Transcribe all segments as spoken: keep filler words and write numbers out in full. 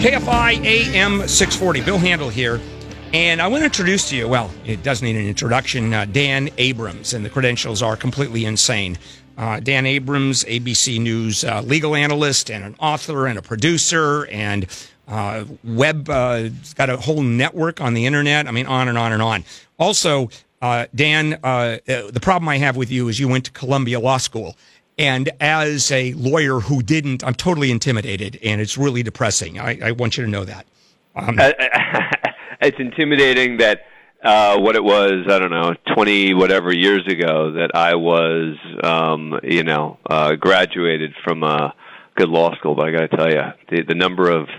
K F I A M six forty. Bill Handel here. And I want to introduce to you, well, it does need an introduction, uh, Dan Abrams. And the credentials are completely insane. Uh, Dan Abrams, A B C News uh, legal analyst and an author and a producer and uh, web. Uh, he's got a whole network on the internet. I mean, on and on and on. Also, uh, Dan, uh, the problem I have with you is you went to Columbia Law School. And as a lawyer who didn't, I'm totally intimidated, and it's really depressing. I, I want you to know that. Um, I, I, it's intimidating that uh, what it was, I don't know, twenty-whatever years ago that I was, um, you know, uh, graduated from a good law school. But I got to tell you, the, the number of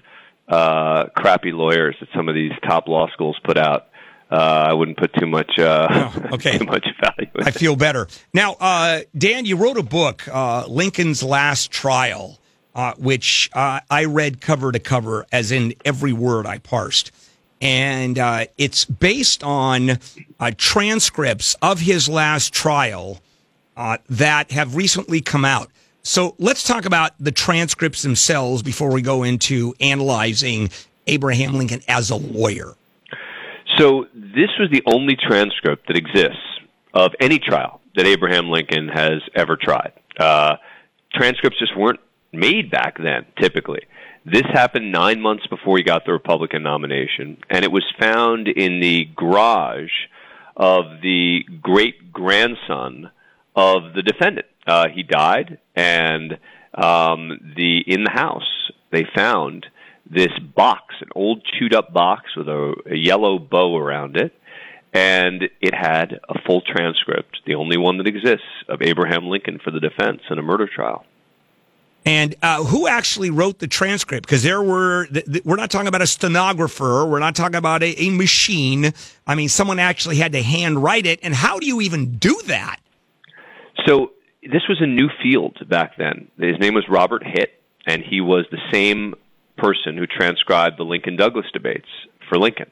uh, crappy lawyers that some of these top law schools put out, Uh, I wouldn't put too much uh, oh, okay. too much value in it. I feel better. Now, uh, Dan, you wrote a book, uh, Lincoln's Last Trial, uh, which uh, I read cover to cover, as in every word I parsed. And uh, it's based on uh, transcripts of his last trial uh, that have recently come out. So let's talk about the transcripts themselves before we go into analyzing Abraham Lincoln as a lawyer. So this was the only transcript that exists of any trial that Abraham Lincoln has ever tried. Uh, transcripts just weren't made back then, typically. This happened nine months before he got the Republican nomination, and it was found in the garage of the great-grandson of the defendant. Uh, he died, and um, the in the house they found this box, an old chewed-up box with a, a yellow bow around it, and it had a full transcript, the only one that exists, of Abraham Lincoln for the defense in a murder trial. And uh, who actually wrote the transcript? Because there were, th- th- we're not talking about a stenographer, we're not talking about a, a machine. I mean, someone actually had to handwrite it, and how do you even do that? So this was a new field back then. His name was Robert Hitt, and he was the same person who transcribed the Lincoln-Douglas debates for Lincoln.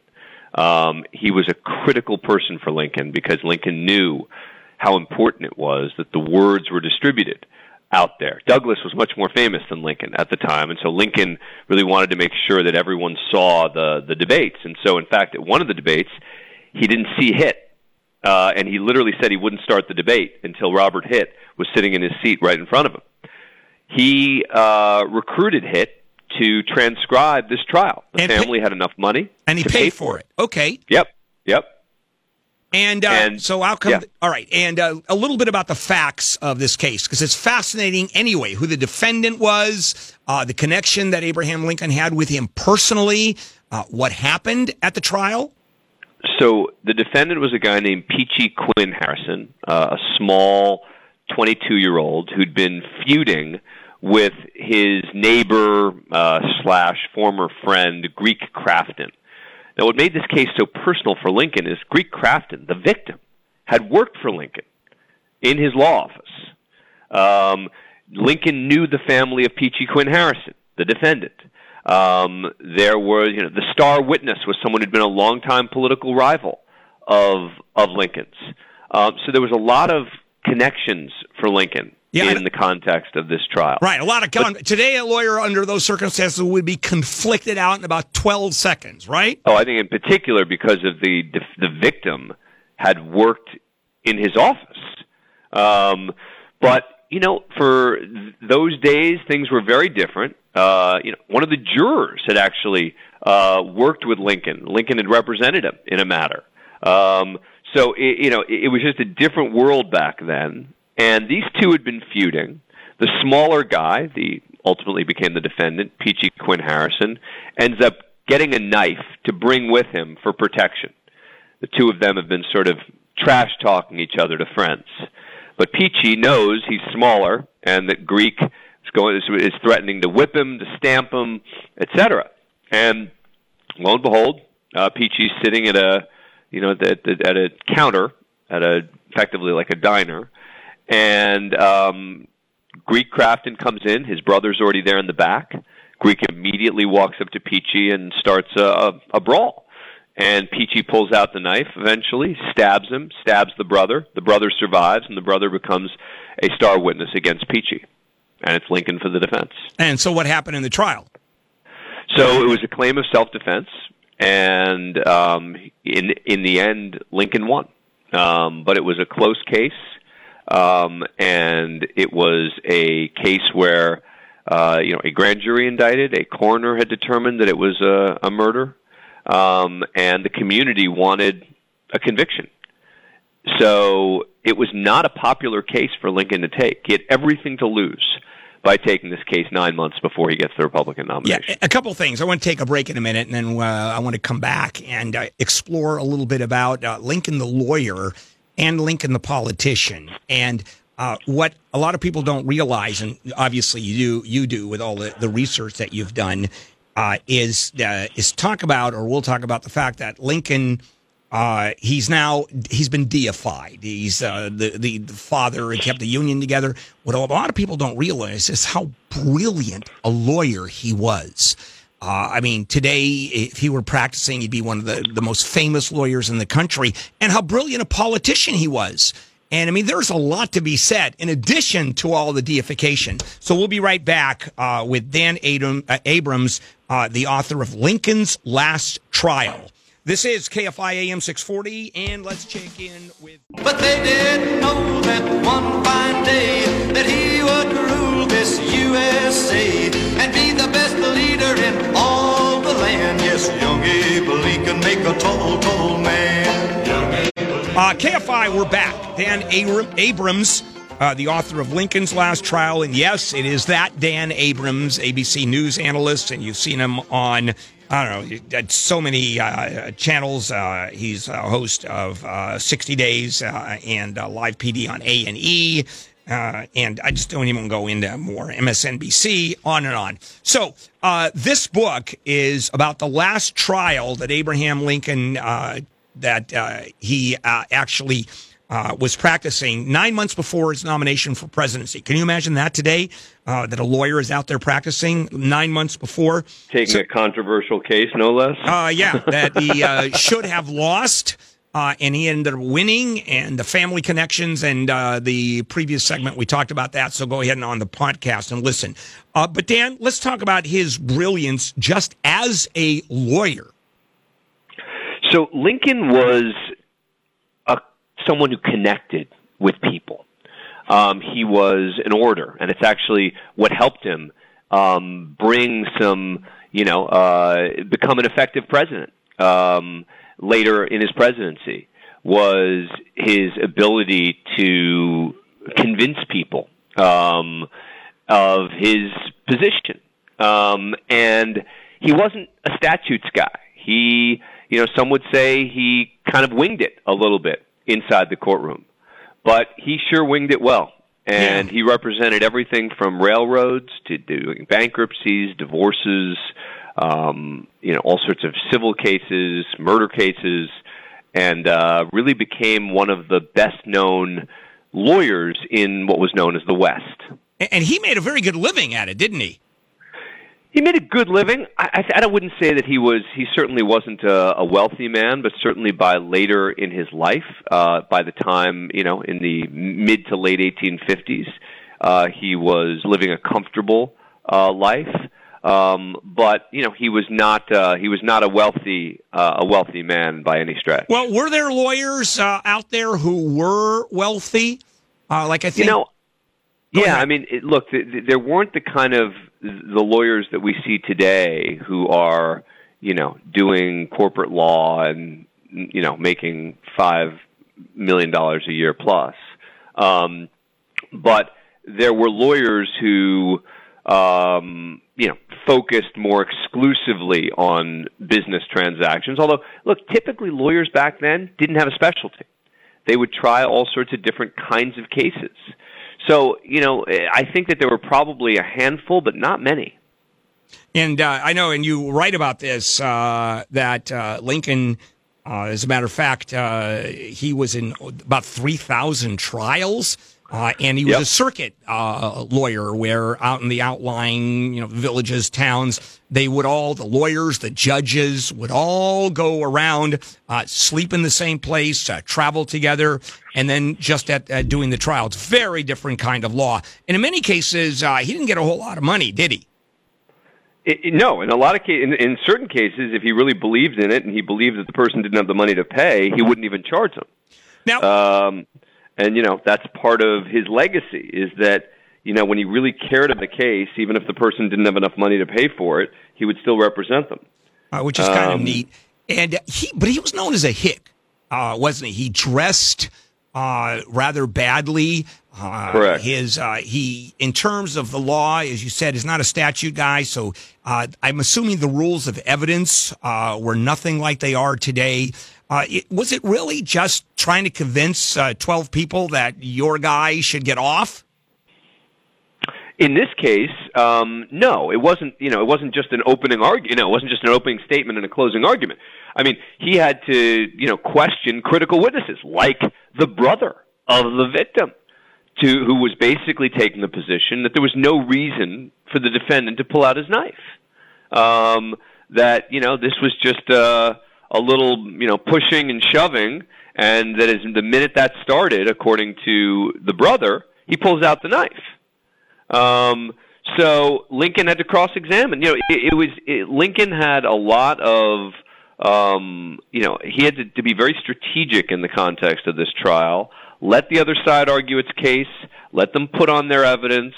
Um, he was a critical person for Lincoln because Lincoln knew how important it was that the words were distributed out there. Douglas was much more famous than Lincoln at the time, and so Lincoln really wanted to make sure that everyone saw the, the debates. And so, in fact, at one of the debates, he didn't see Hitt, uh, and he literally said he wouldn't start the debate until Robert Hitt was sitting in his seat right in front of him. He uh, recruited Hitt to transcribe this trial. The and family pay- had enough money. And he paid pay for it. it. Okay. Yep. Yep. And, uh, and so I'll come... Yeah. Th- all right. And uh, a little bit about the facts of this case, because it's fascinating anyway, who the defendant was, uh, the connection that Abraham Lincoln had with him personally, uh, what happened at the trial. So the defendant was a guy named Peachy Quinn Harrison, uh, a small twenty-two-year-old who'd been feuding with his neighbor uh, slash former friend, Greek Crafton. Now, what made this case so personal for Lincoln is Greek Crafton, the victim, had worked for Lincoln in his law office. Um, Lincoln knew the family of Peachy Quinn Harrison, the defendant. Um, there were, you know, the star witness was someone who'd been a longtime political rival of of Lincoln's. Um, so there was a lot of connections for Lincoln. Yeah, in the context of this trial. Right, a lot of... Con- but, today, a lawyer under those circumstances would be conflicted out in about twelve seconds, right? Oh, I think in particular because of the the victim had worked in his office. Um, but, you know, for th- those days, things were very different. Uh, you know, one of the jurors had actually uh, worked with Lincoln. Lincoln had represented him in a matter. Um, so, it, you know, it, it was just a different world back then. And these two had been feuding. The smaller guy, the ultimately became the defendant, Peachy Quinn Harrison, ends up getting a knife to bring with him for protection. The two of them have been sort of trash-talking each other to friends. But Peachy knows he's smaller and that Greek is, going, is threatening to whip him, to stamp him, et cetera. And lo and behold, uh, Peachy's sitting at a, you know, at, the, at a counter, at a effectively like a diner. And um, Greek Crafton comes in. His brother's already there in the back. Greek immediately walks up to Peachy and starts a, a, a brawl. And Peachy pulls out the knife eventually, stabs him, stabs the brother. The brother survives, and the brother becomes a star witness against Peachy. And it's Lincoln for the defense. And so what happened in the trial? So it was a claim of self-defense, and um, in in the end, Lincoln won. Um, but it was a close case, um, and it was a case where uh, you know a grand jury indicted, a coroner had determined that it was a, a murder, um, and the community wanted a conviction. So it was not a popular case for Lincoln to take. He had everything to lose by taking this case nine months before he gets the Republican nomination. Yeah, a couple things. I want to take a break in a minute, and then uh, I want to come back and uh, explore a little bit about uh, Lincoln the lawyer and Lincoln the politician. And uh, what a lot of people don't realize, and obviously you you do with all the, the research that you've done, uh, is uh, is talk about, or we'll talk about the fact that Lincoln... Uh, he's now, he's been deified. He's uh, the, the, the father who kept the Union together. What a lot of people don't realize is how brilliant a lawyer he was. Uh, I mean, today, if he were practicing, he'd be one of the, the most famous lawyers in the country, and how brilliant a politician he was. And, I mean, there's a lot to be said in addition to all the deification. So we'll be right back uh, with Dan Adam, uh, Abrams, uh, the author of Lincoln's Last Trial. This is K F I A M six forty, and let's check in with... But they didn't know that one fine day that he would rule this U S A and be the best leader in all the land. Yes, young Abe Lincoln make a tall, tall man. Uh, K F I, we're back. Dan Abrams, uh, the author of Lincoln's Last Trial, and yes, it is that Dan Abrams, A B C News analyst, and you've seen him on... I don't know, so many uh, channels. Uh, he's a host of uh, sixty days uh, and uh, Live P D on A and E. Uh, and I just don't even go into more. M S N B C, on and on. So uh, this book is about the last trial that Abraham Lincoln, uh, that uh, he uh, actually uh, was practicing nine months before his nomination for presidency. Can you imagine that today? Uh, that a lawyer is out there practicing nine months before. Taking so, a controversial case, no less. Uh, yeah, that he uh, should have lost, uh, and he ended up winning, and the family connections, and uh, the previous segment we talked about that, so go ahead and on the podcast and listen. Uh, but Dan, let's talk about his brilliance just as a lawyer. So Lincoln was a, someone who connected with people. Um, he was an orator, and it's actually what helped him um, bring some, you know, uh, become an effective president um, later in his presidency, was his ability to convince people um, of his position. Um, and he wasn't a statutes guy. He, you know, some would say he kind of winged it a little bit inside the courtroom. But he sure winged it well, and yeah. He represented everything from railroads to doing bankruptcies, divorces, um, you know, all sorts of civil cases, murder cases, and uh, really became one of the best-known lawyers in what was known as the West. And he made a very good living at it, didn't he? He made a good living. I, I, I wouldn't say that he was, he certainly wasn't a, a wealthy man, but certainly by later in his life, uh, by the time, you know, in the mid to late eighteen fifties, uh, he was living a comfortable, uh, life. Um, but, you know, he was not, uh, he was not a wealthy, uh, a wealthy man by any stretch. Well, were there lawyers, uh, out there who were wealthy? Uh, like I think, you know, yeah, I mean, it, look, th- th- there weren't the kind of the lawyers that we see today who are, you know, doing corporate law and, you know, making five million dollars a year plus. Um, but there were lawyers who, um, you know, focused more exclusively on business transactions. Although, look, typically lawyers back then didn't have a specialty. They would try all sorts of different kinds of cases. So, you know, I think that there were probably a handful, but not many. And uh, I know, and you write about this, uh, that uh, Lincoln, uh, as a matter of fact, uh, he was in about three thousand trials, uh, and he was yep. a circuit uh, lawyer where out in the outlying, you know, villages, towns, they would all, the lawyers, the judges, would all go around, uh, sleep in the same place, uh, travel together, and then just at uh, doing the trial. It's a very different kind of law. And in many cases, uh, he didn't get a whole lot of money, did he? It, it, no, in a lot of cases, in, in certain cases, if he really believes in it and he believes that the person didn't have the money to pay, he wouldn't even charge them. Now, um, and you know that's part of his legacy is that you know when he really cared about the case, even if the person didn't have enough money to pay for it, he would still represent them, uh, which is um, kind of neat. And he, but he was known as a hick, uh, wasn't he? He dressed uh, rather badly. Uh, Correct. His uh, he, in terms of the law, as you said, is not a statute guy. So uh, I'm assuming the rules of evidence uh, were nothing like they are today. Uh, it, was it really just trying to convince uh, twelve people that your guy should get off? In this case, um, no, it wasn't. You know, it wasn't just an opening argument. You know, it wasn't just an opening statement and a closing argument. I mean, he had to, you know, question critical witnesses like the brother of the victim. To, who was basically taking the position that there was no reason for the defendant to pull out his knife. Um, that, you know, this was just uh, a little, you know, pushing and shoving, and that as the minute that started, according to the brother, he pulls out the knife. Um, so Lincoln had to cross-examine. You know, it, it was it, Lincoln had a lot of, um, you know, he had to, to be very strategic in the context of this trial. Let the other side argue its case, let them put on their evidence,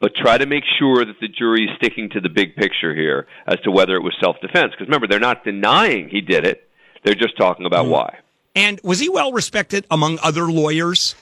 but try to make sure that the jury is sticking to the big picture here as to whether it was self-defense. Because remember, they're not denying he did it. They're just talking about why. And was he well-respected among other lawyers?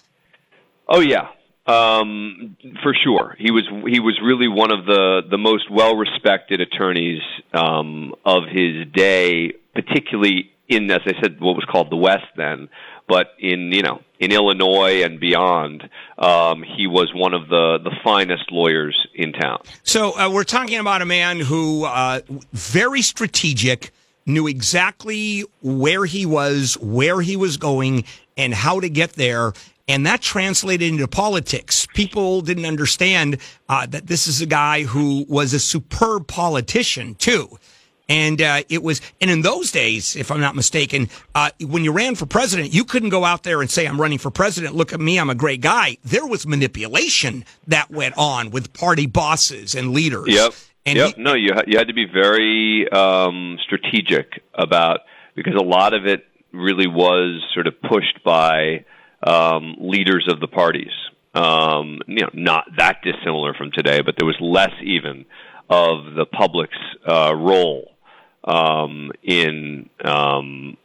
Oh, yeah. Um, for sure. He was he was really one of the, the most well-respected attorneys um, of his day, particularly in, as I said, what was called the West then, but in, you know, in Illinois and beyond, um, he was one of the, the finest lawyers in town. So uh, we're talking about a man who, uh, very strategic, knew exactly where he was, where he was going, and how to get there. And that translated into politics. People didn't understand uh, that this is a guy who was a superb politician, too. And uh, it was, and in those days, if I'm not mistaken, uh, when you ran for president, you couldn't go out there and say, I'm running for president. Look at me. I'm a great guy. There was manipulation that went on with party bosses and leaders. Yep. And yep. He, no, you, ha- you had to be very um, strategic about, because a lot of it really was sort of pushed by um, leaders of the parties. Um, you know, not that dissimilar from today, but there was less even of the public's uh, role. Um, in um,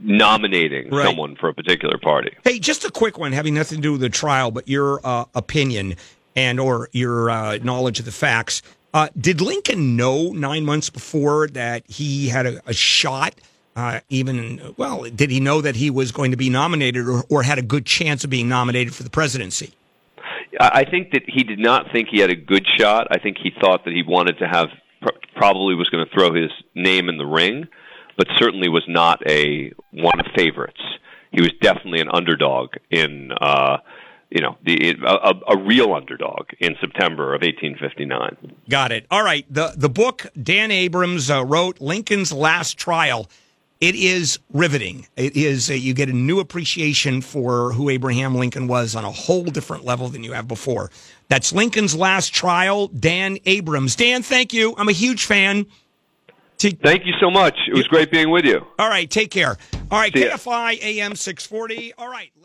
nominating right. someone for a particular party. Hey, just a quick one, having nothing to do with the trial, but your uh, opinion and or your uh, knowledge of the facts. Uh, did Lincoln know nine months before that he had a, a shot? Uh, even, well, did he know that he was going to be nominated or, or had a good chance of being nominated for the presidency? I think that he did not think he had a good shot. I think he thought that he wanted to have probably was going to throw his name in the ring, but certainly was not a one of favorites. He was definitely an underdog in, uh, you know, the a, a real underdog in September of eighteen fifty-nine. Got it. All right. The, the book Dan Abrams uh, wrote, Lincoln's Last Trial, it is riveting. It is, uh, you get a new appreciation for who Abraham Lincoln was on a whole different level than you have before. That's Lincoln's Last Trial, Dan Abrams. Dan, thank you. I'm a huge fan. Take- thank you so much. It was great being with you. All right, take care. All right, K F I A M six forty. All right.